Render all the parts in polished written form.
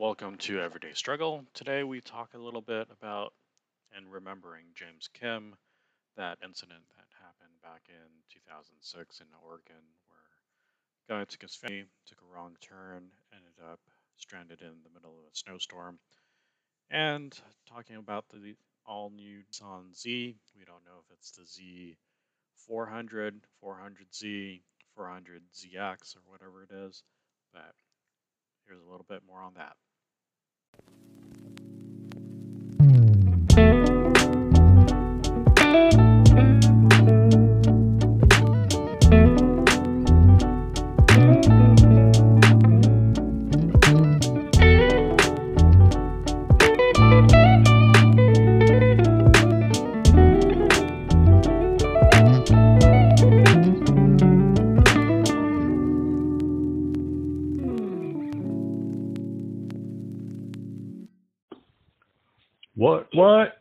Welcome to Everyday Struggle. Today we talk a little bit about and remembering James Kim, that incident that happened back in 2006 in Oregon where a guy took his family, took a wrong turn, ended up stranded in the middle of a snowstorm. And talking about the all-new Nissan Z, we don't know if it's the Z400, 400Z, 400ZX, or whatever it is, but here's a little bit more on that. What?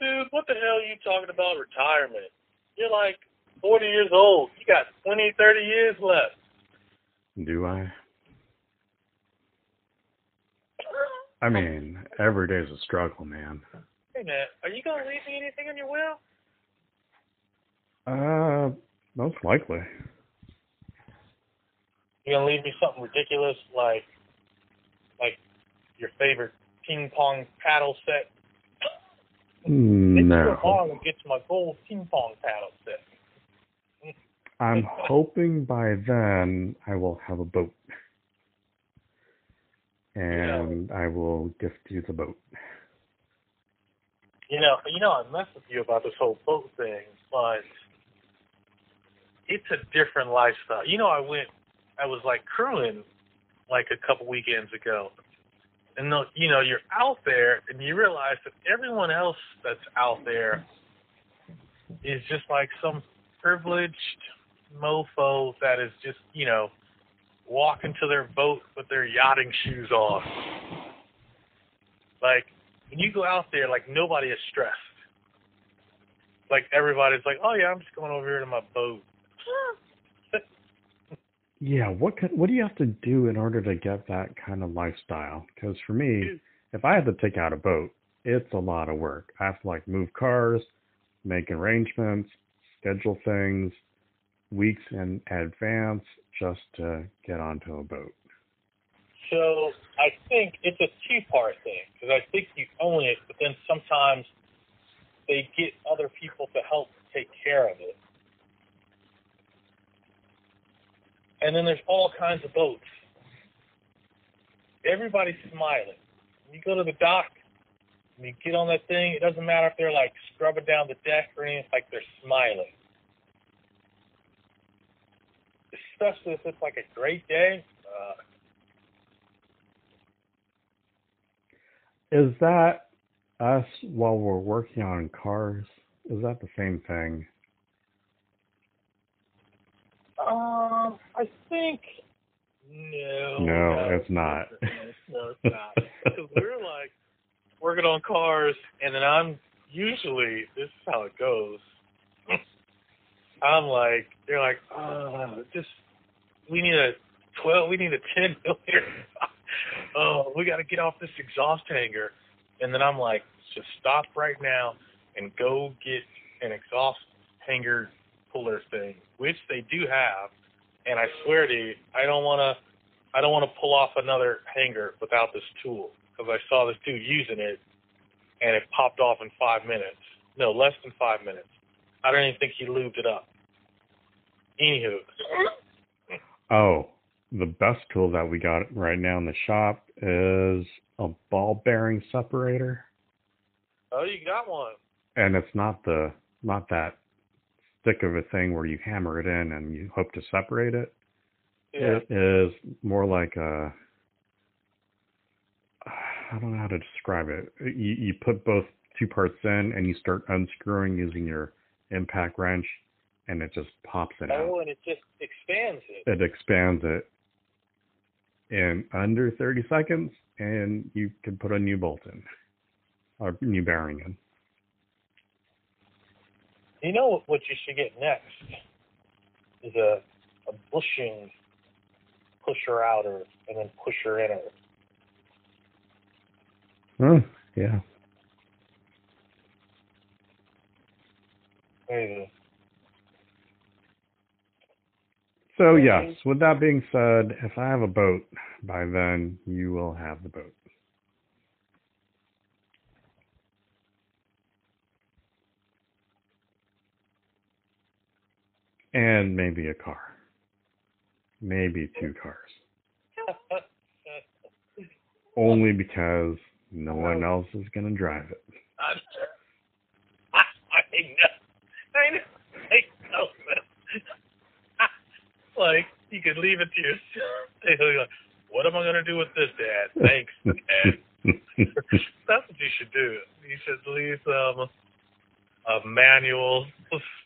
Dude, what the hell are you talking about retirement? You're like 40 years old. You got 20, 30 years left. Do I? I mean, every day's a struggle, man. Hey, man, are you going to leave me anything in your will? Most likely. You going to leave me something ridiculous like your favorite ping pong paddle set? No. I'll get to my gold ping pong paddle set. I'm hoping by then I will have a boat. And I will gift you the boat. You know, I messed with you about this whole boat thing, but it's a different lifestyle. You know, I was like crewing like a couple weekends ago. And, you know, you're out there and you realize that everyone else that's out there is just like some privileged mofo that is just, you know, walking to their boat with their yachting shoes on. Like, when you go out there, like, nobody is stressed. Like, everybody's like, oh, yeah, I'm just going over here to my boat. Yeah, what do you have to do in order to get that kind of lifestyle? Because for me, if I had to take out a boat, it's a lot of work. I have to, like, move cars, make arrangements, schedule things weeks in advance just to get onto a boat. So I think it's a two-part thing, because I think you own it, but then sometimes they get other people to help take care of it. And then there's all kinds of boats. Everybody's smiling. You go to the dock, and you get on that thing, it doesn't matter if they're like scrubbing down the deck or anything, it's like they're smiling. Especially if it's like a great day. Is that us while we're working on cars? Is that the same thing? I think no. No, it's not. No, it's not. Because we're like working on cars, and then I'm usually, this is how it goes. I'm like, they're like, we need a 12, we need a 10 million. Oh, we got to get off this exhaust hanger, and then I'm like, just stop right now and go get an exhaust hanger puller thing, which they do have, and I swear to you, I don't want to pull off another hanger without this tool, because I saw this dude using it, and it popped off in 5 minutes. No, less than 5 minutes. I don't even think he lubed it up. Anywho. Oh, the best tool that we got right now in the shop is a ball bearing separator. Oh, you got one. And it's not that stick of a thing where you hammer it in and you hope to separate it. Yeah. It is more like a, I don't know how to describe it. You put both two parts in and you start unscrewing using your impact wrench, and it just pops it out. Oh, and it just expands it. It expands it in under 30 seconds, and you can put a new bolt in, or new bearing in. You know what you should get next is a bushing pusher outer and then pusher inner. Oh, yeah. Crazy. So yes, with that being said, if I have a boat, by then you will have the boat. And maybe a car. Maybe two cars. Only because no one else is going to drive it. I'm sure. I know. Like, you could leave it to yourself. What am I going to do with this, Dad? Thanks, Dad. That's what you should do. You should leave a manual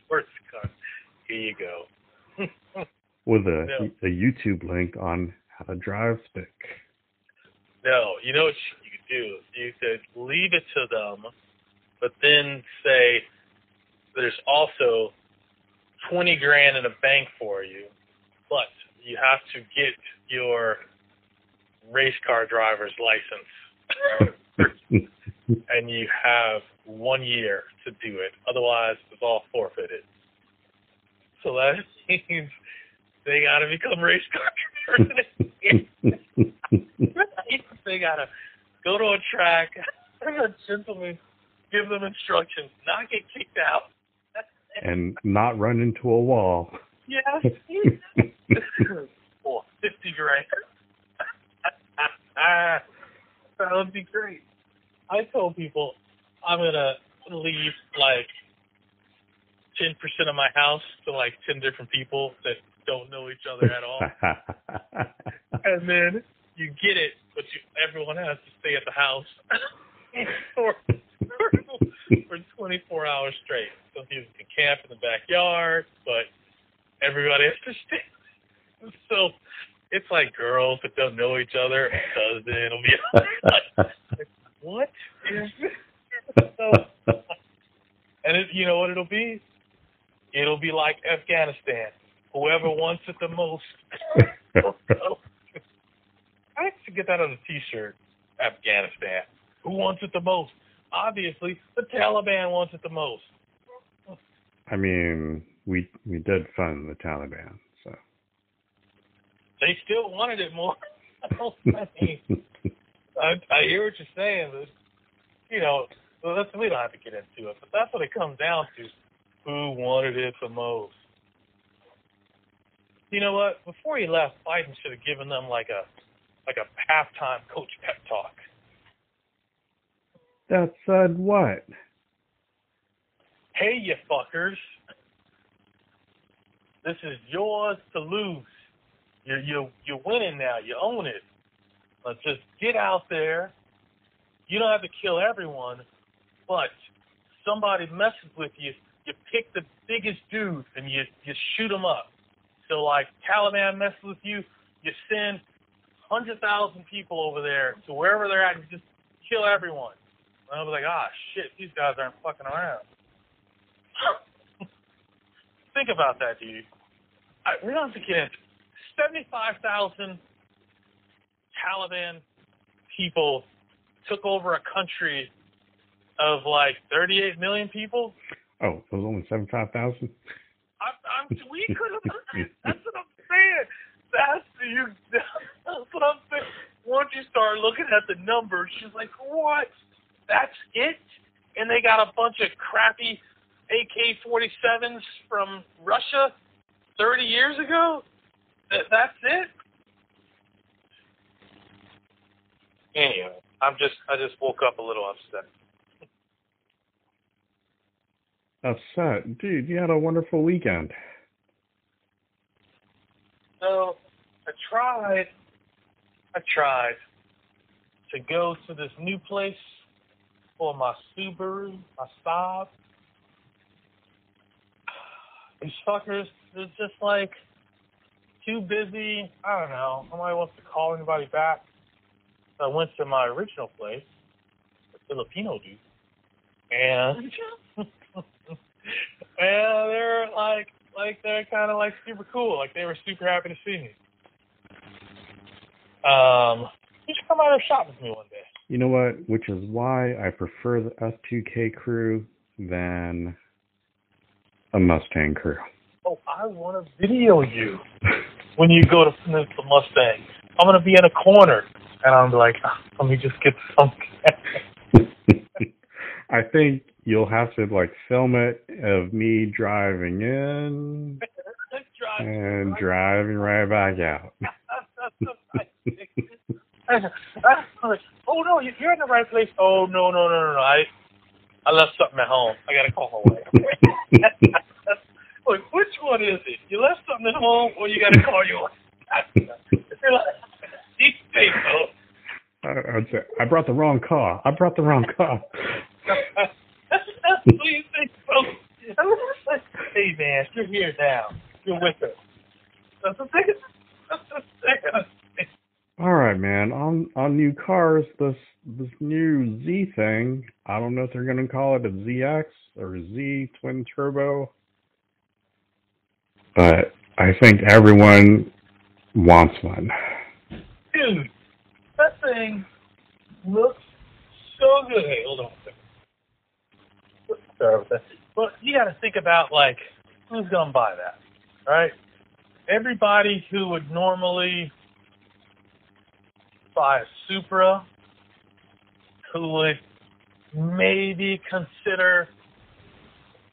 sports car. Here you go. With a YouTube link on how to drive stick. No, you know what you could do? You could leave it to them, but then say, there's also $20,000 in a bank for you, but you have to get your race car driver's license. And you have 1 year to do it. Otherwise, it's all forfeited. So that means they got to become race car drivers. They got to go to a track, a gentleman, give them instructions, not get kicked out. And not run into a wall. Yes. Oh, $50,000. That would be great. I told people I'm going to leave like 10% of my house to like 10 different people that don't know each other at all. And then you get it, but everyone has to stay at the house for 24 hours straight. So people can camp in the backyard, but everybody has to stay. So it's like girls that don't know each other, cousin will be like, what is this? So, and it, you know what it'll be? It'll be like Afghanistan. Whoever wants it the most. I have to get that on a T-shirt. Afghanistan. Who wants it the most? Obviously, the Taliban wants it the most. I mean, we did fund the Taliban, so. They still wanted it more. I mean, I hear what you're saying, but, you know, we don't have to get into it, but that's what it comes down to. Who wanted it the most? You know what? Before he left, Biden should have given them like a halftime coach pep talk. That said what? Hey, you fuckers. This is yours to lose. You're winning now. You own it. Let's just get out there. You don't have to kill everyone, but somebody messes with you. You pick the biggest dude and you shoot him up. So like Taliban messes with you, you send 100,000 people over there to wherever they're at and just kill everyone. And I was like, shit, these guys aren't fucking around. Think about that, dude. We don't have to get into 75,000 Taliban people took over a country of like 38 million people. Oh, it was only 75,000? We could have. That's what I'm saying. That's what I'm saying. Once you start looking at the numbers, she's like, what? That's it? And they got a bunch of crappy AK-47s from Russia 30 years ago? That's it? Anyway, I just woke up a little upset. Upset? Dude, you had a wonderful weekend. So, I tried to go to this new place for my Subaru, my Saab. These fuckers, they're just like too busy. I don't know. Nobody wants to call anybody back. So I went to my original place, the Filipino dude, and they're like they're kind of like super cool. Like they were super happy to see me. You should come out and shop with me one day. You know what? Which is why I prefer the S2K crew than a Mustang crew. Oh, I want to video you when you go to finish the Mustang. I'm going to be in a corner, and I'm like, let me just get something. I think you'll have to, like, film it of me driving in and driving right back out. Oh, no, you're in the right place. Oh, no. I left something at home. I got to call my wife. Like, which one is it? You left something at home, or you got to call your wife? I'd say, I brought the wrong car. Please say so. Hey, man, you're here now. You're with us. That's the thing. All right, man. On new cars, this new Z thing, I don't know if they're going to call it a ZX or Z twin turbo, but I think everyone wants one. Dude, that thing looks so good. Hey, hold on a second. Sorry about that. But you got to think about, like, who's going to buy that, right? Everybody who would normally buy a Supra, who would maybe consider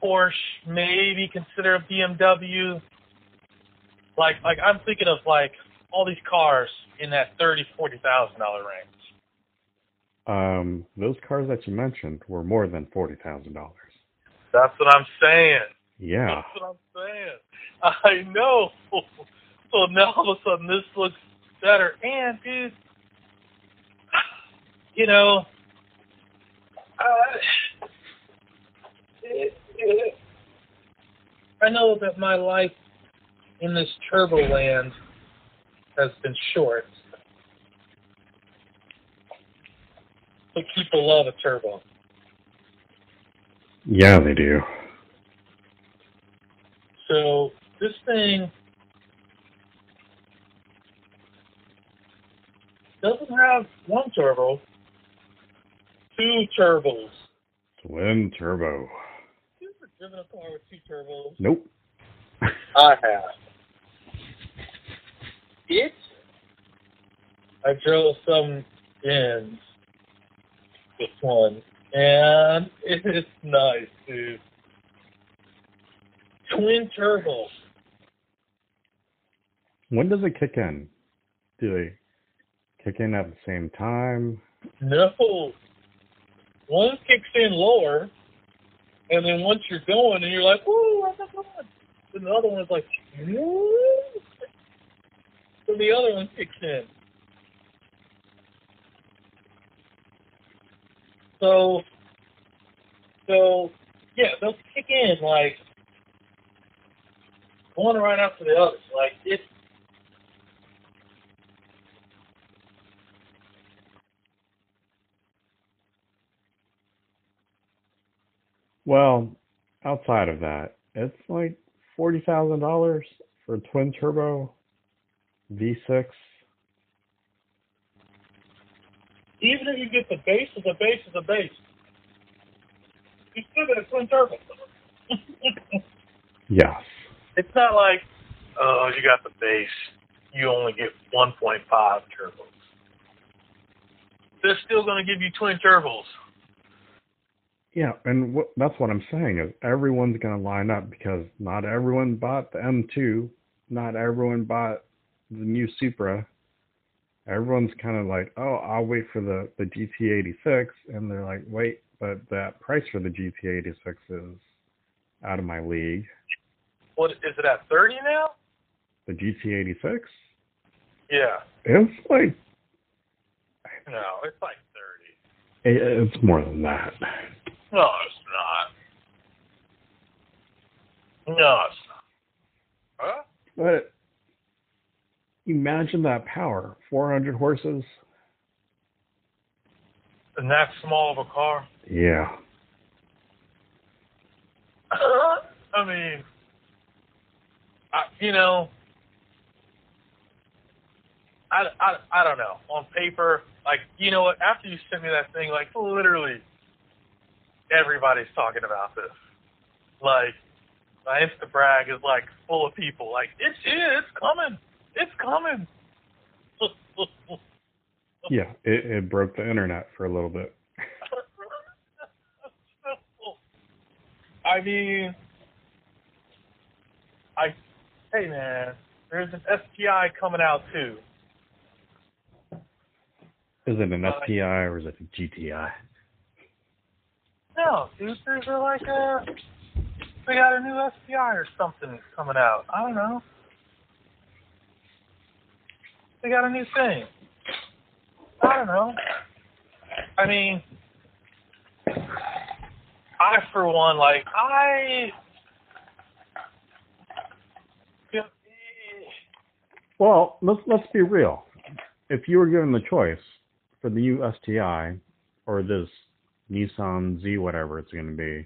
Porsche, maybe consider a BMW. Like I'm thinking of, like, all these cars in that $30,000-$40,000 range. Those cars that you mentioned were more than $40,000. That's what I'm saying. Yeah. That's what I'm saying. I know. So now all of a sudden this looks better. And, dude, you know, I know that my life in this turbo land has been short, but people love a turbo. Yeah, they do. So this thing doesn't have one turbo, two turbos. Twin turbo. Have you ever driven a car with two turbos? Nope. I have. I drove some in this one, and it's nice, dude. Twin turbos. When does it kick in? Do they kick in at the same time? No. One kicks in lower, and then once you're going, and you're like, woo, I'm going. And the other one's like, woo. So the other one kicks in. So, yeah, they'll kick in, like, one right after the other. Like, it's... Well, outside of that, it's like $40,000 for a twin turbo V6. Even if you get the base of the base of the base, you still get a twin turbo. Yes. It's not like, oh, you got the base, you only get 1.5 turbos. They're still going to give you twin turbos. Yeah, and that's what I'm saying is everyone's going to line up because not everyone bought the M2, not everyone bought the new Supra. Everyone's kind of like, oh, I'll wait for the GT86, and they're like, wait, but that price for the GT86 is out of my league. What is it at, 30 now? The GT86? Yeah. It's like... No, it's like 30. It's more than that. No, it's not. Huh? But... Imagine that power, 400 horses. And that small of a car? Yeah. I mean, I don't know. On paper, Like, you know what, after you sent me that thing, like, literally everybody's talking about this. Like, my Insta brag is, like, full of people. Like, it's here, it's coming. It's coming. Yeah, it broke the internet for a little bit. I mean, hey, man, there's an STI coming out, too. Is it an STI or is it a GTI? No, dude, there's like a... They got a new STI or something coming out. I don't know. They got a new thing. I don't know. I mean, I, for one, like, Well, let's be real. If you were given the choice for the new STI or this Nissan Z, whatever it's going to be,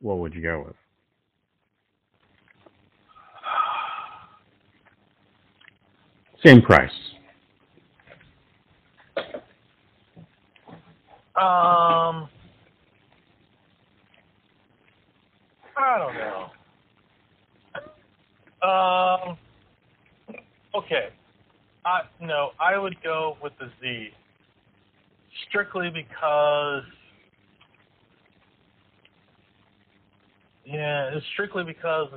what would you go with? Same price. I don't know. Okay. No, I would go with the Z. Strictly because... Yeah, it's strictly because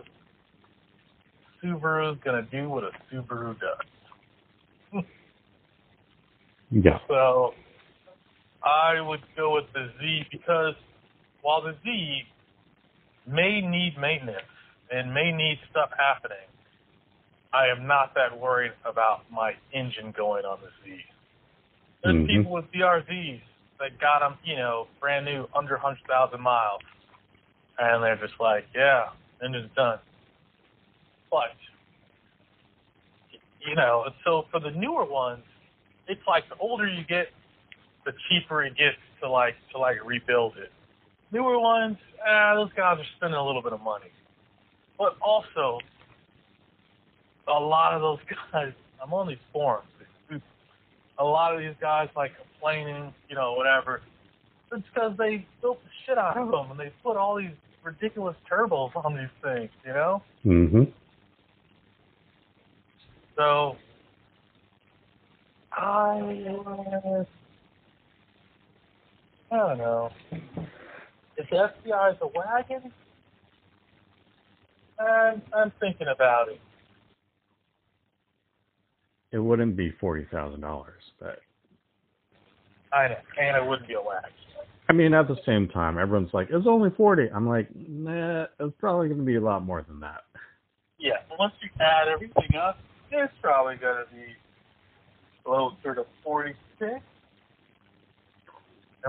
Subaru's going to do what a Subaru does. Yeah. So, I would go with the Z because while the Z may need maintenance and may need stuff happening, I am not that worried about my engine going on the Z. There's people with DRZs that got them, you know, brand new, under 100,000 miles. And they're just like, yeah, engine's done. But, you know, so for the newer ones, it's like the older you get, the cheaper it gets to rebuild it. Newer ones, those guys are spending a little bit of money. But also, a lot of those guys, I'm on these forums, a lot of these guys, like, complaining, you know, whatever. It's because they built the shit out of them and they put all these ridiculous turbos on these things, you know? So, I don't know. If the STI is a wagon, I'm thinking about it. It wouldn't be $40,000, but... I know, and it wouldn't be a wagon. I mean, at the same time, everyone's like, it's only 40. I'm like, nah, it's probably going to be a lot more than that. Yeah, once you add everything up, it's probably going to be closer to 46. And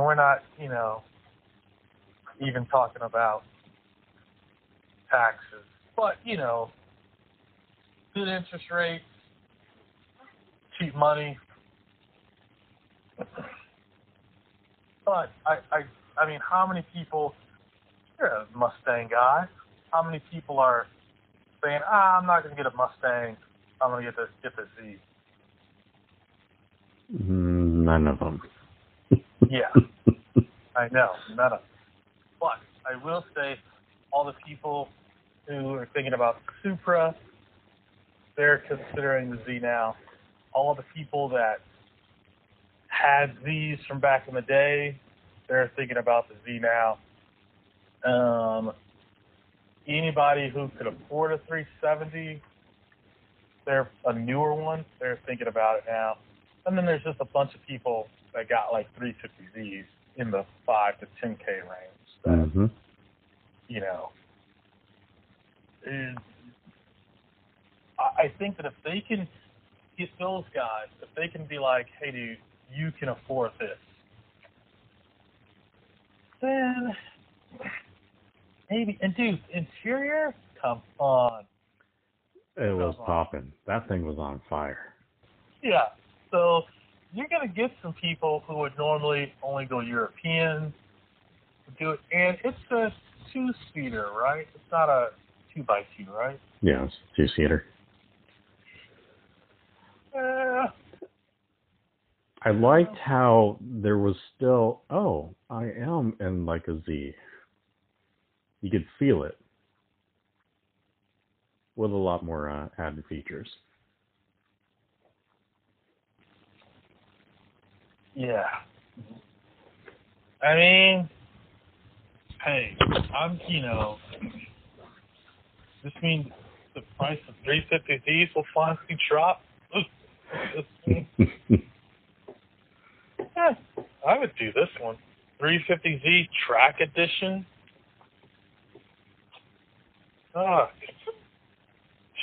we're not, you know, even talking about taxes. But, you know, good interest rates, cheap money. But, I mean, how many people, you're a Mustang guy, how many people are saying, I'm not going to get a Mustang, I'm going to get the Z? None of them. Yeah, I know, none of them. But I will say, all the people who are thinking about Supra, they're considering the Z now. All the people that had Z's from back in the day, they're thinking about the Z now. Anybody who could afford a 370, they're a newer one, they're thinking about it now. And then there's just a bunch of people that got like 350Zs in the 5 to 10K range. That, you know, I think that if they can get those guys, if they can be like, hey, dude, you can afford this, then maybe. And dude, interior, come on, it was popping. That thing was on fire. Yeah, so you're gonna get some people who would normally only go European do it, and it's a 2-seater, right? It's not a 2x2, right? Yeah, it's 2-seater. I liked how there was still, oh, I am in like a Z. You could feel it with a lot more added features. Yeah. I mean, hey, I'm, you know, this means the price of 350 Zs will finally drop. Yeah, I would do this one. 350Z Track Edition. Fuck.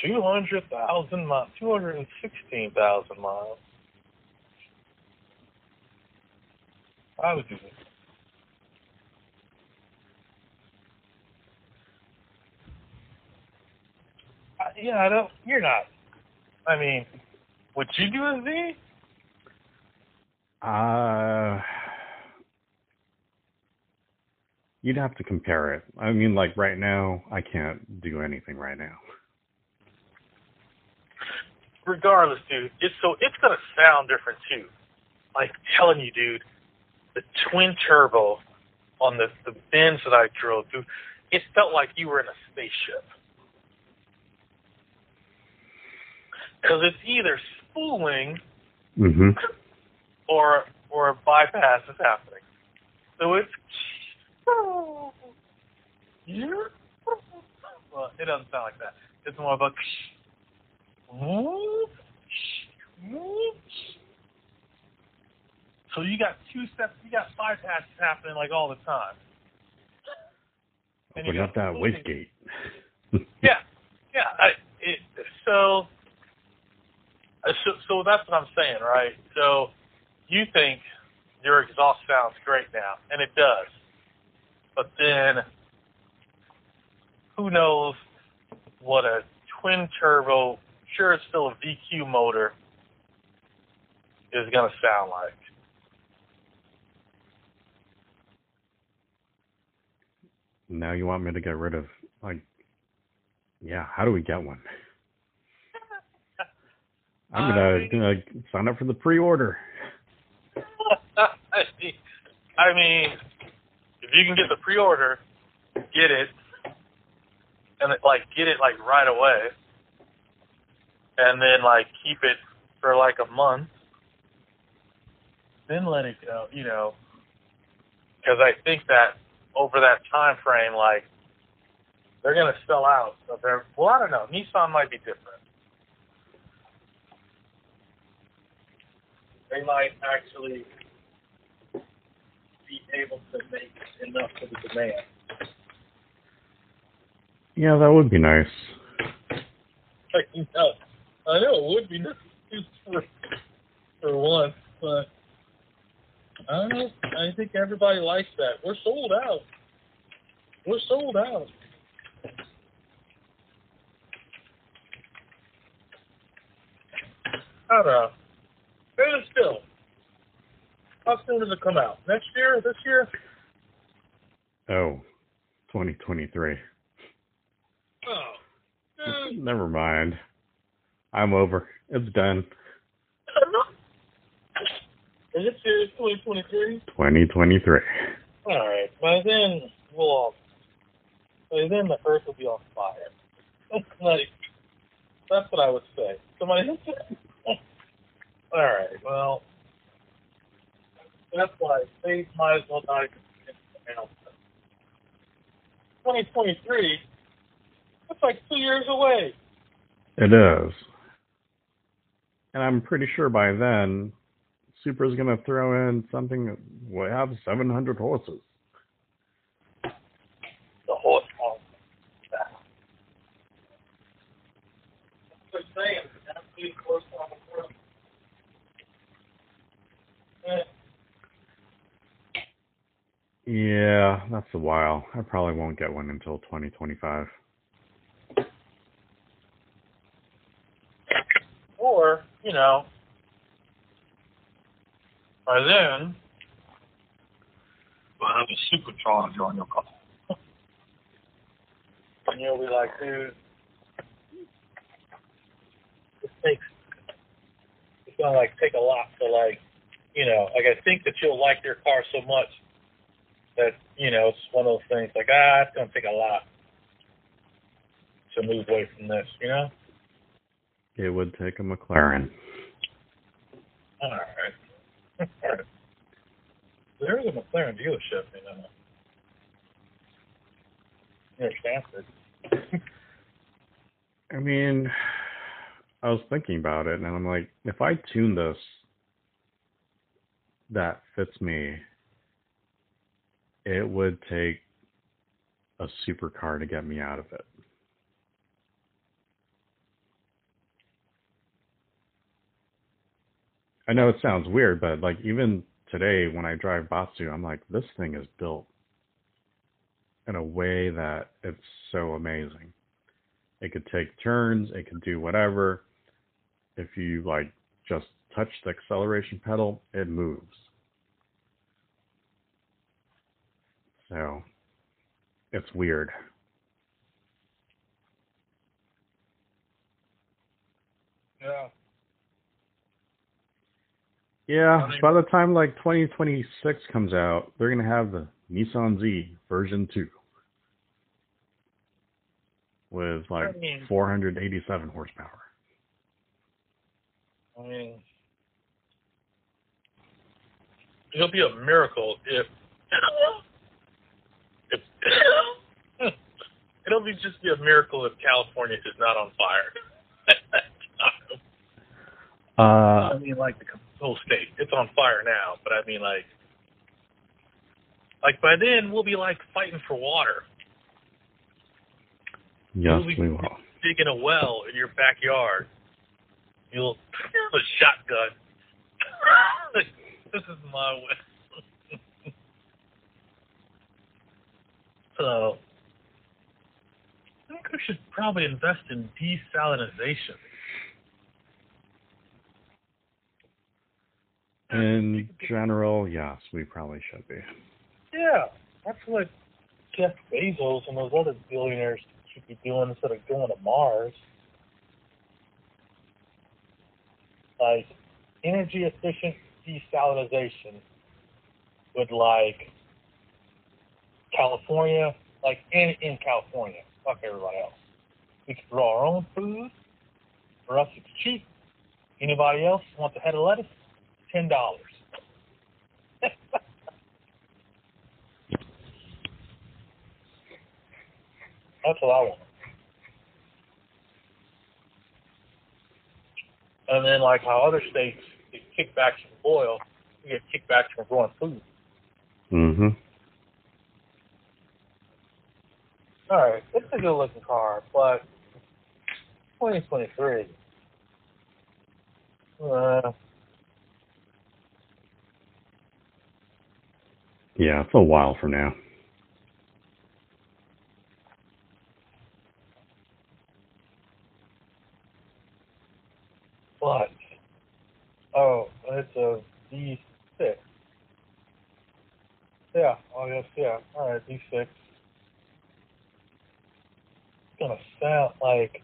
200,000 miles. 216,000 miles. I would do this. Yeah, I don't. You're not. I mean, would you do a Z? You'd have to compare it. I mean, like right now, I can't do anything right now. Regardless, dude, it's gonna sound different too. Like telling you, dude, the twin turbo on the bends that I drove through, it felt like you were in a spaceship. Because it's either spooling. Mm-hmm. Or a bypass is happening. So it's... Well, it doesn't sound like that. It's more of a... So you got two steps, you got bypasses happening like all the time. And without that wastegate. Yeah. So that's what I'm saying, right? So... You think your exhaust sounds great now, and it does. But then, who knows what a twin turbo, sure it's still a VQ motor, is going to sound like. Now you want me to get rid of, like, yeah, how do we get one? I'm going to sign up for the pre-order. I mean, if you can get the pre-order, get it, and get it right away, and then keep it for a month, then let it go, you know, because I think that over that time frame, they're gonna sell out. So well, I don't know. Nissan might be different. They might actually be able to make enough for the demand. Yeah, that would be nice. I know it would be nice for once, but I don't know. I think everybody likes that. We're sold out. I don't know. There's still. How soon does it come out? Next year? This year? Oh, 2023. Oh. Never mind. I'm over. It's done. Is it serious? 2023? 2023. All right. By then, the Earth will be on fire. That's what I would say. Somebody... All right, well, that's why they might as well not get the announcement. 2023, that's 2 years away. It is. And I'm pretty sure by then, Supra's going to throw in something that will have 700 horses. The horsepower. That's what I'm saying. That's the horsepower. Yeah, that's a while. I probably won't get one until 2025. Or, you know, by then, we'll have a supercharger on your car. And you'll be like, dude, it's going to take a lot to you know, like, I think that you'll like their car so much that, you know, it's one of those things like, it's going to take a lot to move away from this, you know? It would take a McLaren. All right. All right. There's a McLaren dealership, you know. They're Stanford. I mean, I was thinking about it, and I'm like, if I tune this, that fits me, it would take a supercar to get me out of it. I know it sounds weird, but like even today when I drive Batsu, I'm like, this thing is built in a way that it's so amazing. It could take turns, it could do whatever. If you like just touch the acceleration pedal, it moves. So it's weird. Yeah. Yeah, by the time like 2026 comes out, they're going to have the Nissan Z version 2 with like 487 horsepower. I mean, it'll be a miracle if it'll be just be a miracle if California is not on fire. I mean, like the whole state. It's on fire now, but I mean, like by then we'll be like fighting for water. Yes, we will. Digging a well in your backyard. You'll have a shotgun. This is my way. So, I think we should probably invest in desalinization. In general, yes, we probably should be. Yeah, that's what Jeff Bezos and those other billionaires should be doing instead of going to Mars. Like, energy efficient desalinization would, like, California, like, in California, fuck everybody else. We could grow our own food. For us, it's cheap. Anybody else want the head of lettuce? $10. That's what I want. And then, like how other states get kickbacks from oil, you get kickbacks from growing food. Mm-hmm. All right, it's a good-looking car, but 2023. Yeah, it's a while from now. What? Oh, it's a V6. Yeah, oh yes, yeah. All right, V6. It's gonna sound like.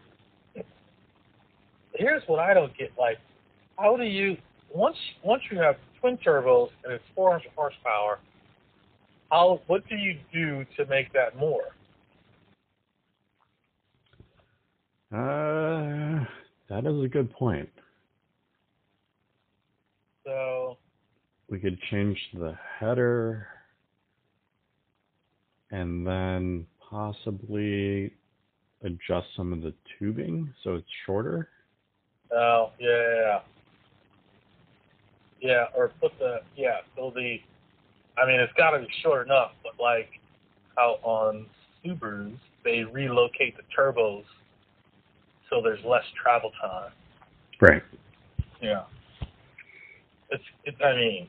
Here's what I don't get. Like, how do you once you have twin turbos and it's 400 horsepower? What do you do to make that more? That is a good point. So we could change the header and then possibly adjust some of the tubing so it's shorter. Oh, yeah. Yeah, or put the, yeah, so the, I mean, it's got to be short enough, but like how on Subarus, they relocate the turbos so there's less travel time. Right. Yeah. It's I mean,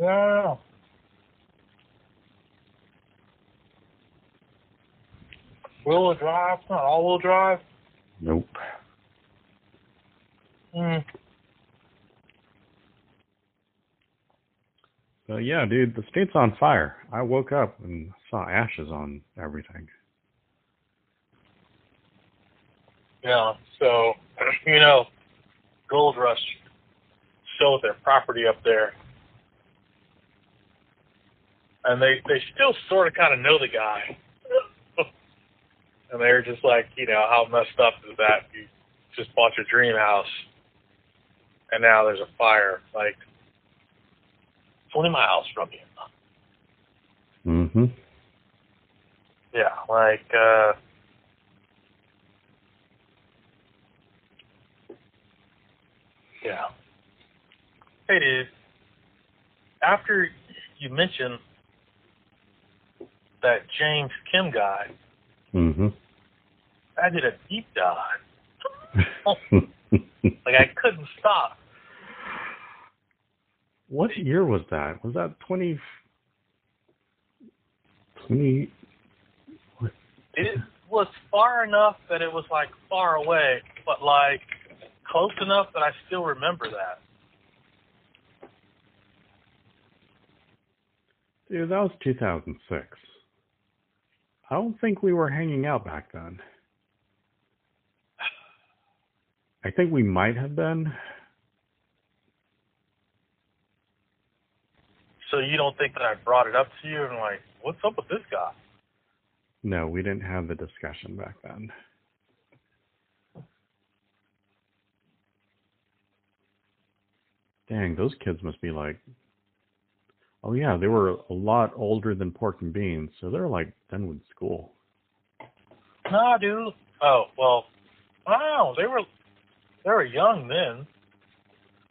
Yeah. Wheel drive, not all-wheel drive? Nope. But yeah, dude, the state's on fire. I woke up and saw ashes on everything. Yeah, so, you know, Gold Rush sold their property up there. And they still sort of kind of know the guy. And they're just like, you know, how messed up is that? You just bought your dream house, and now there's a fire, like, 20 miles from you. Mm-hmm. Yeah, like, yeah. Hey, dude, after you mentioned that James Kim guy, mm-hmm, I did a deep dive. Like, I couldn't stop. What year was that? Was that 20? What? It was far enough that it was, like, far away, but, like, close enough that I still remember that. Dude, that was 2006. I don't think we were hanging out back then. I think we might have been. So you don't think that I brought it up to you and like, what's up with this guy? No, we didn't have the discussion back then. Dang, those kids must be like, oh yeah, they were a lot older than Pork and Beans, so they're like done with school. Nah, dude. Oh, well, wow, they were young then.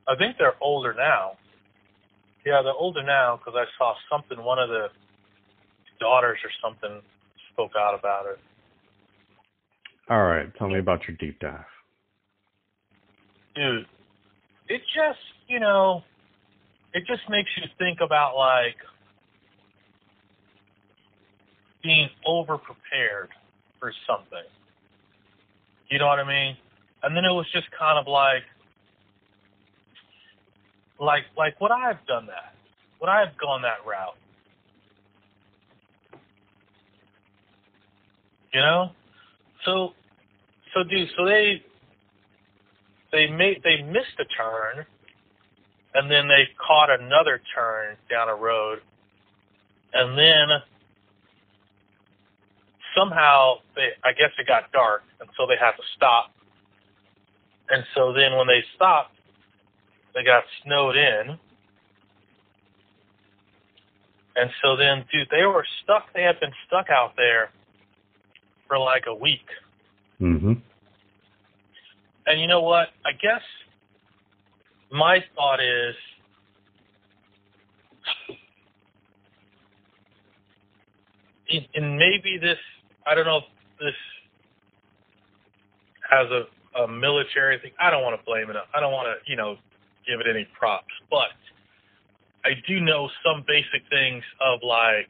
I think they're older now. Yeah, they're older now because I saw something, one of the daughters or something spoke out about it. All right, tell me about your deep dive. Dude, it just, you know, it just makes you think about, like, being over-prepared for something. You know what I mean? And then it was just kind of like would I have done that? Would I have gone that route? You know? So they missed a turn. And then they caught another turn down a road. And then somehow, I guess it got dark, and so they had to stop. And so then when they stopped, they got snowed in. And so then, dude, they were stuck. They had been stuck out there for like a week. Mm-hmm. And you know what? I guess my thought is, and maybe this, I don't know if this has a military thing. I don't want to blame it. I don't want to, you know, give it any props. But I do know some basic things of like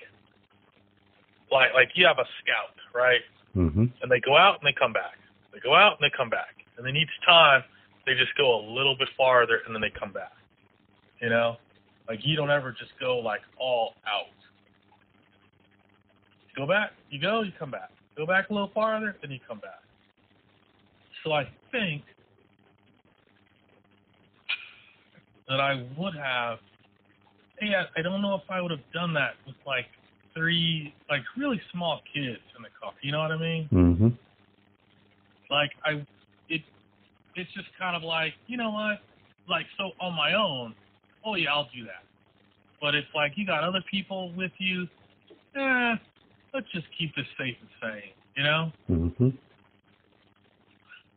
you have a scout, right? Mm-hmm. And they go out and they come back. They go out and they come back. And then each time, they just go a little bit farther and then they come back. You know? Like, you don't ever just go, like, all out. Go back, you go, you come back. Go back a little farther, then you come back. So I think that I would have, yeah, I don't know if I would have done that with, like, three, like, really small kids in the car. You know what I mean? Mm-hmm. Like, it's just kind of like, you know what? Like, so on my own, oh, yeah, I'll do that. But it's like you got other people with you. Let's just keep this safe and sane, you know? Mm-hmm.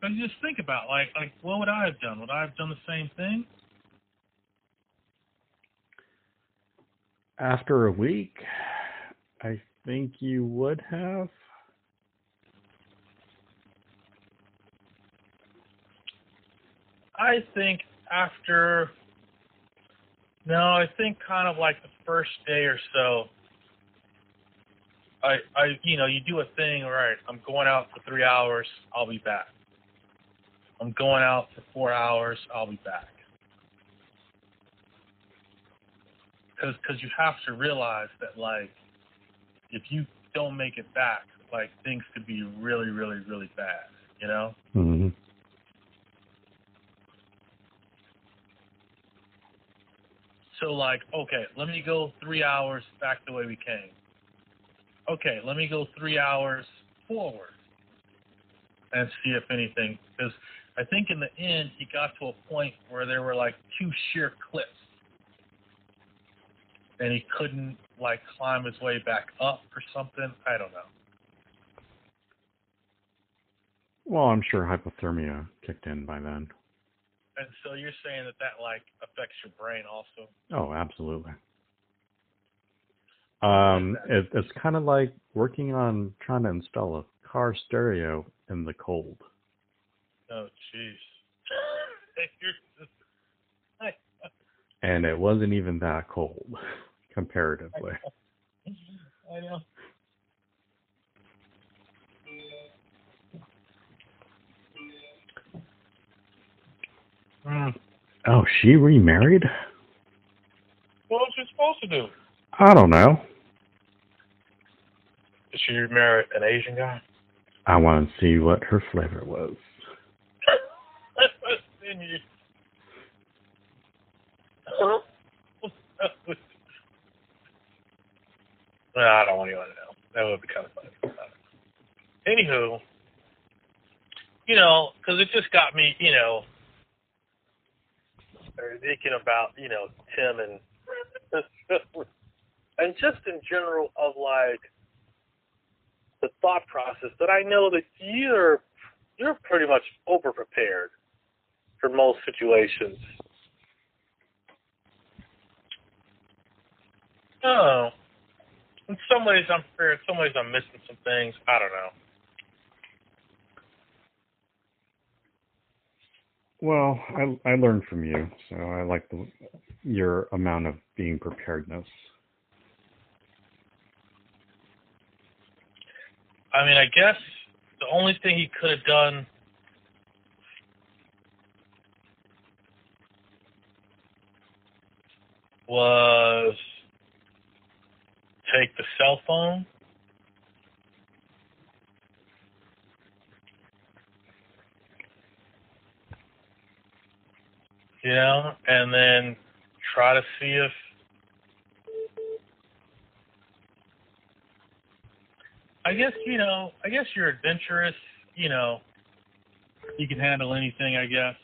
But you just think about, like, what would I have done? Would I have done the same thing? After a week, I think you would have. I think after, no, I think kind of like the first day or so, I you know, you do a thing, all right, I'm going out for 3 hours, I'll be back. I'm going out for 4 hours, I'll be back. because you have to realize that, like, if you don't make it back, like, things could be really, really, really bad, you know? Mm-hmm. So, like, okay, let me go 3 hours back the way we came. Okay, let me go 3 hours forward and see if anything, because I think in the end he got to a point where there were, like, two sheer cliffs, and he couldn't, like, climb his way back up or something. I don't know. Well, I'm sure hypothermia kicked in by then. And so you're saying that that, like, affects your brain also? Oh, absolutely. It's kind of like working on trying to install a car stereo in the cold. Oh, jeez. And it wasn't even that cold, comparatively. I know. Oh, she remarried? What was she supposed to do? I don't know. Did she remarry an Asian guy? I want to see what her flavor was. No, I don't want anyone to know. That would be kind of funny. Anywho, you know, because it just got me, you know, thinking about, you know, Tim and just in general of, like, the thought process that I know that you're pretty much over prepared for most situations. Oh, in some ways I'm prepared. In some ways I'm missing some things. I don't know. Well, I learned from you, so I like your amount of being preparedness. I mean, I guess the only thing he could have done, was take the cell phone and then try to see if I guess you're adventurous, you know, you can handle anything, I guess.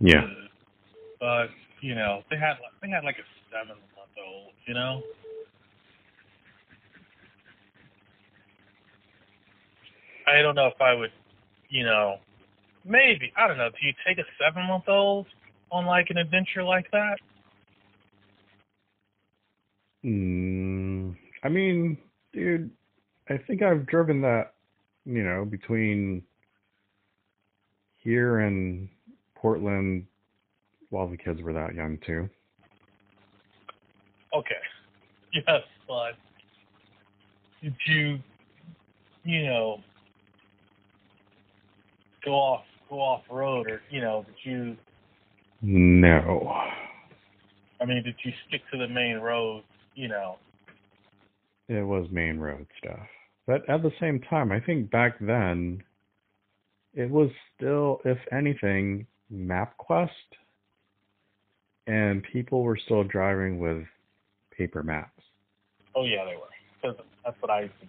Yeah. But, you know, they had like a 7-month-old, you know? I don't know if I would, you know, maybe. I don't know. Do you take a 7-month-old on, like, an adventure like that? I mean, dude, I think I've driven that, you know, between here and Portland while the kids were that young, too. Okay. Yes, but did you, you know, go off road, or, you know, did you? No. I mean, did you stick to the main road, you know? It was main road stuff. But at the same time, I think back then, it was still, if anything, MapQuest, and people were still driving with paper maps. Oh, yeah, they were. That's what I used to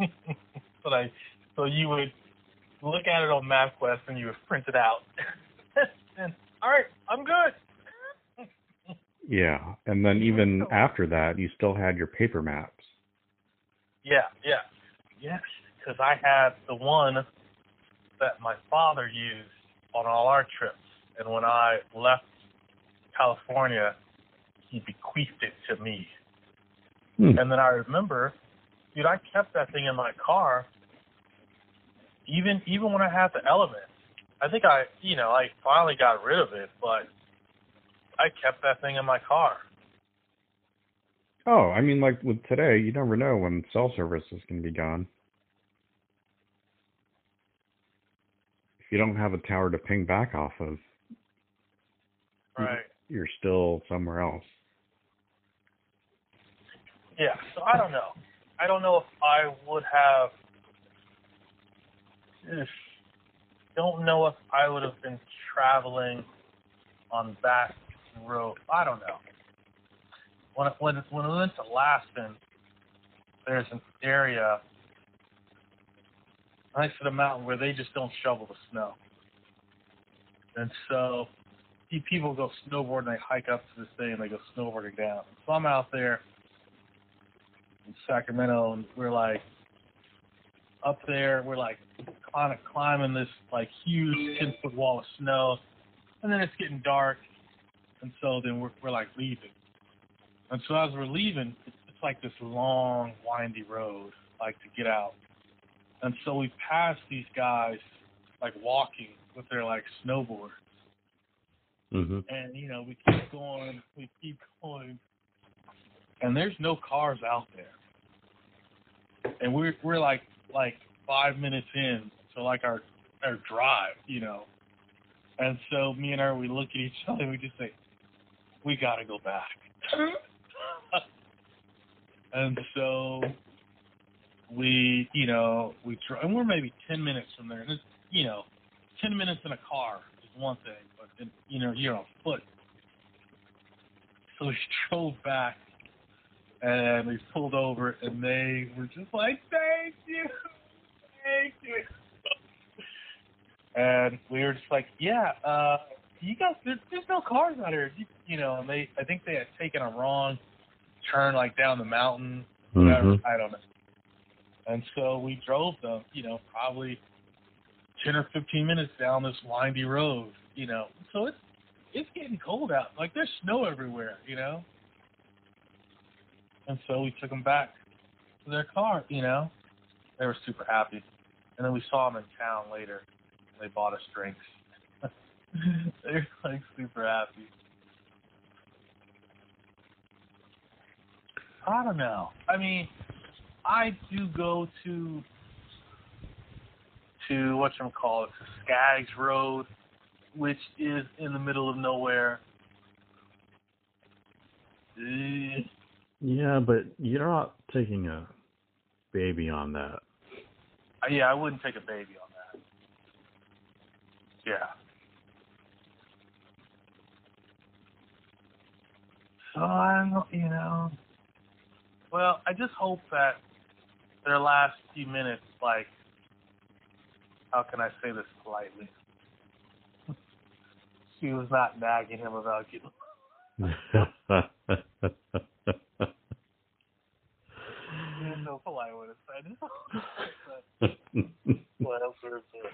do. So you would look at it on MapQuest, and you would print it out. And, all right, I'm good. Yeah, and then even after that, you still had your paper maps. Yes, because I had the one that my father used on all our trips, and when I left California, he bequeathed it to me. And then I remember, dude, I kept that thing in my car. Even when I had the Element, I think I finally got rid of it, but I kept that thing in my car. Oh, I mean, like with today, you never know when cell service is going to be gone. If you don't have a tower to ping back off of, right, you're still somewhere else. Yeah, so I don't know. I don't know if I would have... Don't know if I would have been traveling on that road. I don't know. When we went to Lassen, there's an area next to the mountain where they just don't shovel the snow. And so people go snowboarding, they hike up to this thing, and they go snowboarding down. So I'm out there in Sacramento, and we're like, up there, we're like climbing this like huge 10-foot wall of snow, and then it's getting dark, and so then we're like leaving. And so as we're leaving, it's like this long, windy road, like to get out. And so we passed these guys like walking with their like snowboards, and you know we keep going, and there's no cars out there, and we're like 5 minutes in to like our drive, you know. And so me and her, we look at each other and we just say, we gotta go back. And so we we're maybe 10 minutes from there. And it's, you know, 10 minutes in a car is one thing, but then, you know, you're on foot. So we drove back. And we pulled over, and they were just like, thank you. And we were just like, yeah, you guys, there's no cars out here. You know, and I think they had taken a wrong turn, like, down the mountain. Whatever, I don't know. And so we drove them, you know, probably 10 or 15 minutes down this windy road, you know. So it's getting cold out. Like, there's snow everywhere, you know. And so we took them back to their car, you know. They were super happy. And then we saw them in town later. They bought us drinks. They were, like, super happy. I don't know. I mean, I do go to whatchamacallit, Skaggs Road, which is in the middle of nowhere. Yeah, but you're not taking a baby on that. Yeah, I wouldn't take a baby on that. Yeah. So I'm, you know. Well, I just hope that their last few minutes, like, how can I say this politely? She was not nagging him about getting. No polite way to say it. What else was there?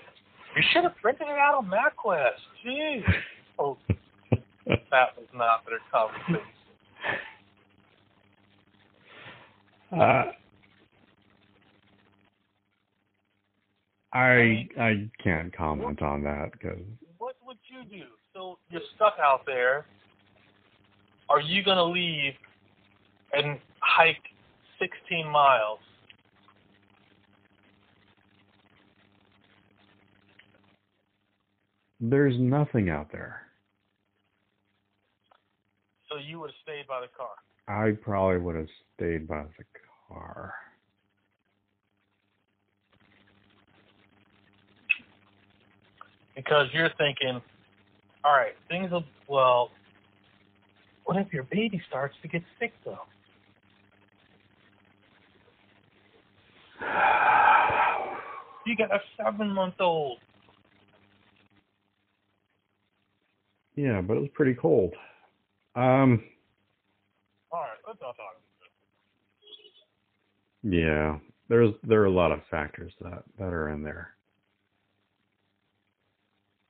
You should have printed it out on MapQuest. Jeez. Oh, that was not their conversation. I can't comment on that because. What would you do? So you're stuck out there. Are you gonna leave and hike 16 miles? There's nothing out there. So you would have stayed by the car? I probably would have stayed by the car. Because you're thinking, all right, things will, well, what if your baby starts to get sick, though? You got a 7-month-old. Yeah, but it was pretty cold. All right, let's not talk about that. Yeah, there are a lot of factors that are in there.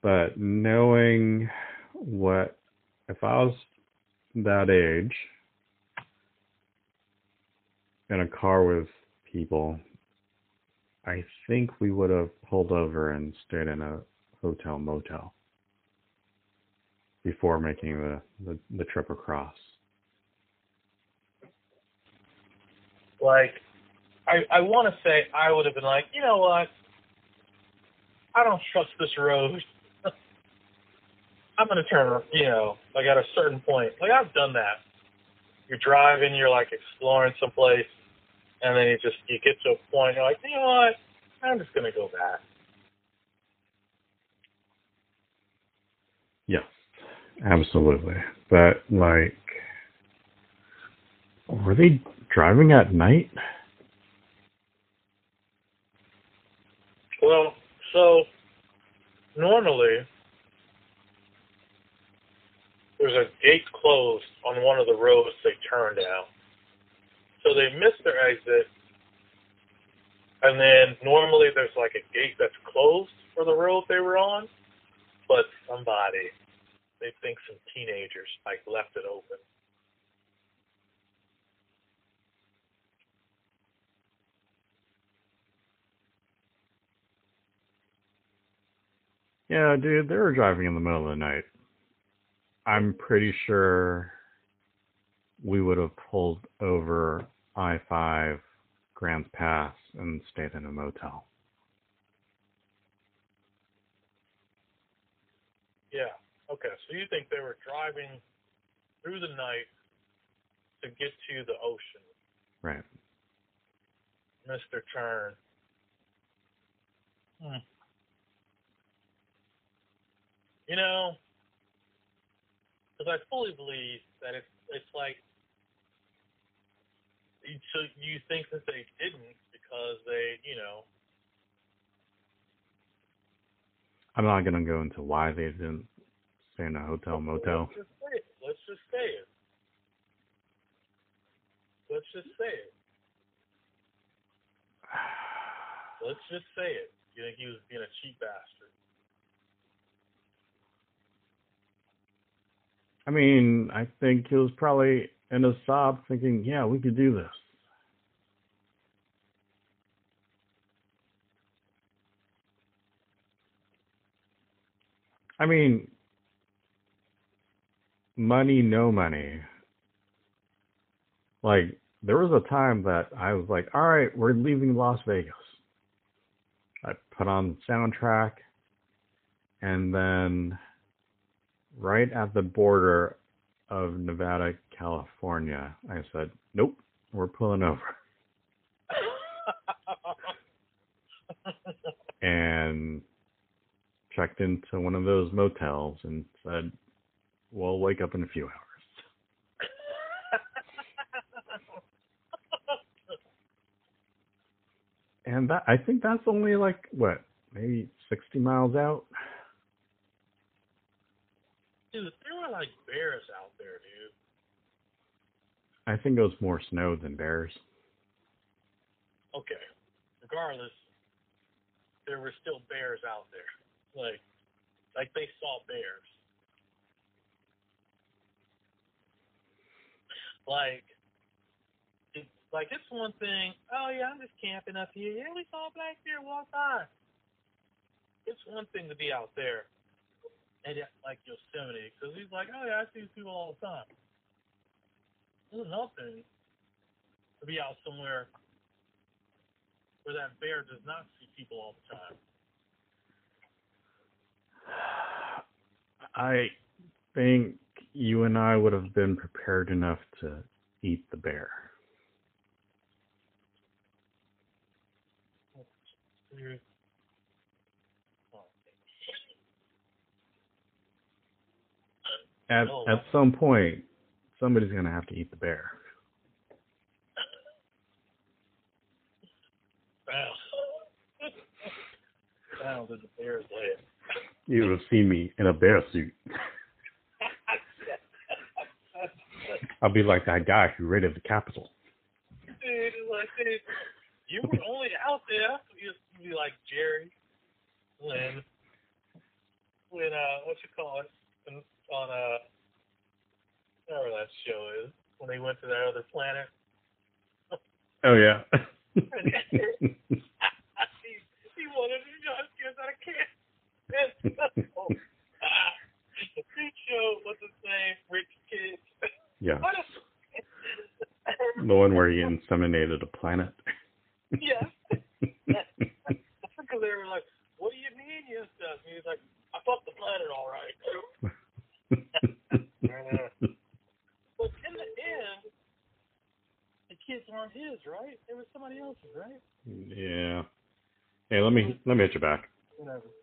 But knowing what, if I was that age in a car with people, I think we would have pulled over and stayed in a hotel motel before making the trip across. Like, I want to say I would have been like, you know what? I don't trust this road. I'm going to turn, you know, like at a certain point. Like, I've done that. you're driving, you're like exploring someplace, and then you get to a point, you're like, you know what, I'm just going to go back. Yeah, absolutely. But like, were they driving at night? Well, so normally there's a gate closed on one of the roads they turned out. So they missed their exit, and then normally there's like a gate that's closed for the road they were on, but somebody, they think some teenagers, like, left it open. Yeah, dude, they were driving in the middle of the night. I'm pretty sure we would have pulled over I-5, Grand Pass, and stayed in a motel. Yeah, okay, so you think they were driving through the night to get to the ocean. Right. Mr. Turn. Hmm. You know, because I fully believe that it's like, so you think that they didn't because they, you know. I'm not going to go into why they didn't stay in a hotel, motel. Let's just say it. You think he was being a cheap bastard? I mean, I think he was probably in a Saab thinking, yeah, we could do this. I mean, money, no money. Like, there was a time that I was like, all right, we're leaving Las Vegas. I put on the soundtrack, and then right at the border of Nevada, California, I said, nope, we're pulling over. And checked into one of those motels and said, we'll wake up in a few hours. And that, I think that's only like, what, maybe 60 miles out? Dude, there were like bears out there, dude. I think it was more snow than bears. Okay. Regardless, there were still bears out there. Like they saw bears. Like it's one thing. Oh yeah, I'm just camping up here. Yeah, we saw a black bear walk by. It's one thing to be out there, and like Yosemite, because he's like, oh yeah, I see these people all the time. It's nothing to be out somewhere where that bear does not see people all the time. I think you and I would have been prepared enough to eat the bear. At some point, somebody's going to have to eat the bear. Wow, there's a bear's lair. You would have seen me in a bear suit. I'll be like that guy who raided the Capitol. Dude, like, dude, you were only out there. You'd be like Jerry, when what you call it, on whatever that show is, when they went to that other planet. Oh yeah. he wanted to just get out of camp. Good show. What's his name? Rich Kid. Yeah. The one where he inseminated a planet. Yeah. Because they were like, "What do you mean you stuff?" And he's like, "I fucked the planet, all right." But in the end, somebody else's, right? Yeah. Hey, let me hit you back. Whatever.